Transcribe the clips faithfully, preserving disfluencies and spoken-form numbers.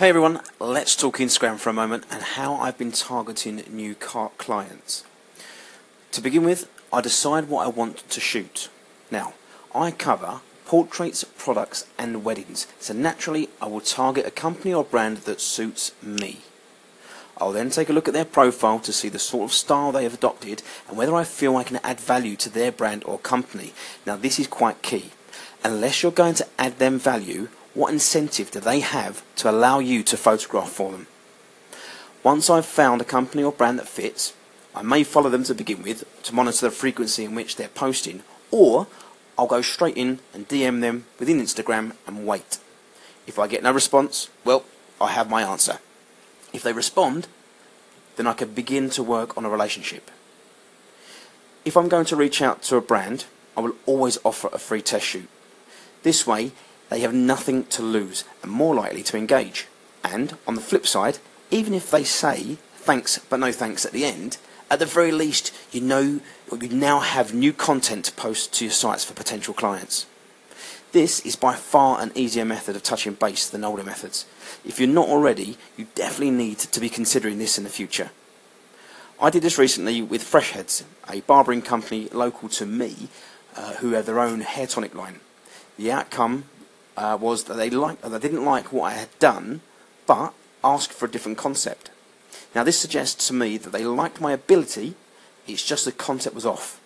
Hey everyone, let's talk Instagram for a moment and how I've been targeting new clients. To begin with, I decide what I want to shoot. Now, I cover portraits, products and weddings, so naturally I will target a company or brand that suits me. I'll then take a look at their profile to see the sort of style they have adopted and whether I feel I can add value to their brand or company. Now this is quite key. Unless you're going to add them value, what incentive do they have to allow you to photograph for them? Once I've found a company or brand that fits, I may follow them to begin with to monitor the frequency in which they're posting, or I'll go straight in and D M them within Instagram and wait. If I get no response, well, I have my answer. If they respond, then I can begin to work on a relationship. If I'm going to reach out to a brand, I will always offer a free test shoot. This way, they have nothing to lose and more likely to engage. And on the flip side, even if they say thanks but no thanks at the end, at the very least you know you now have new content to post to your sites for potential clients. This is by far an easier method of touching base than older methods. If you're not already, you definitely need to be considering this in the future. I did this recently with Freshheads, a barbering company local to me uh, who have their own hair tonic line. The outcome Uh, was that they liked, they didn't like what I had done, but asked for a different concept. Now this suggests to me that they liked my ability, it's just the concept was off.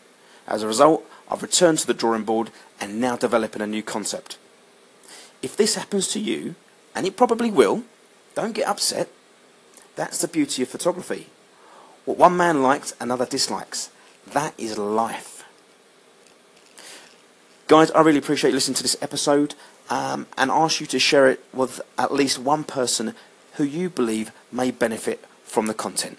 As a result, I've returned to the drawing board and now developing a new concept. If this happens to you, and it probably will, don't get upset. That's the beauty of photography. What one man likes, another dislikes. That is life. Guys, I really appreciate you listening to this episode. Um, and ask you to share it with at least one person who you believe may benefit from the content.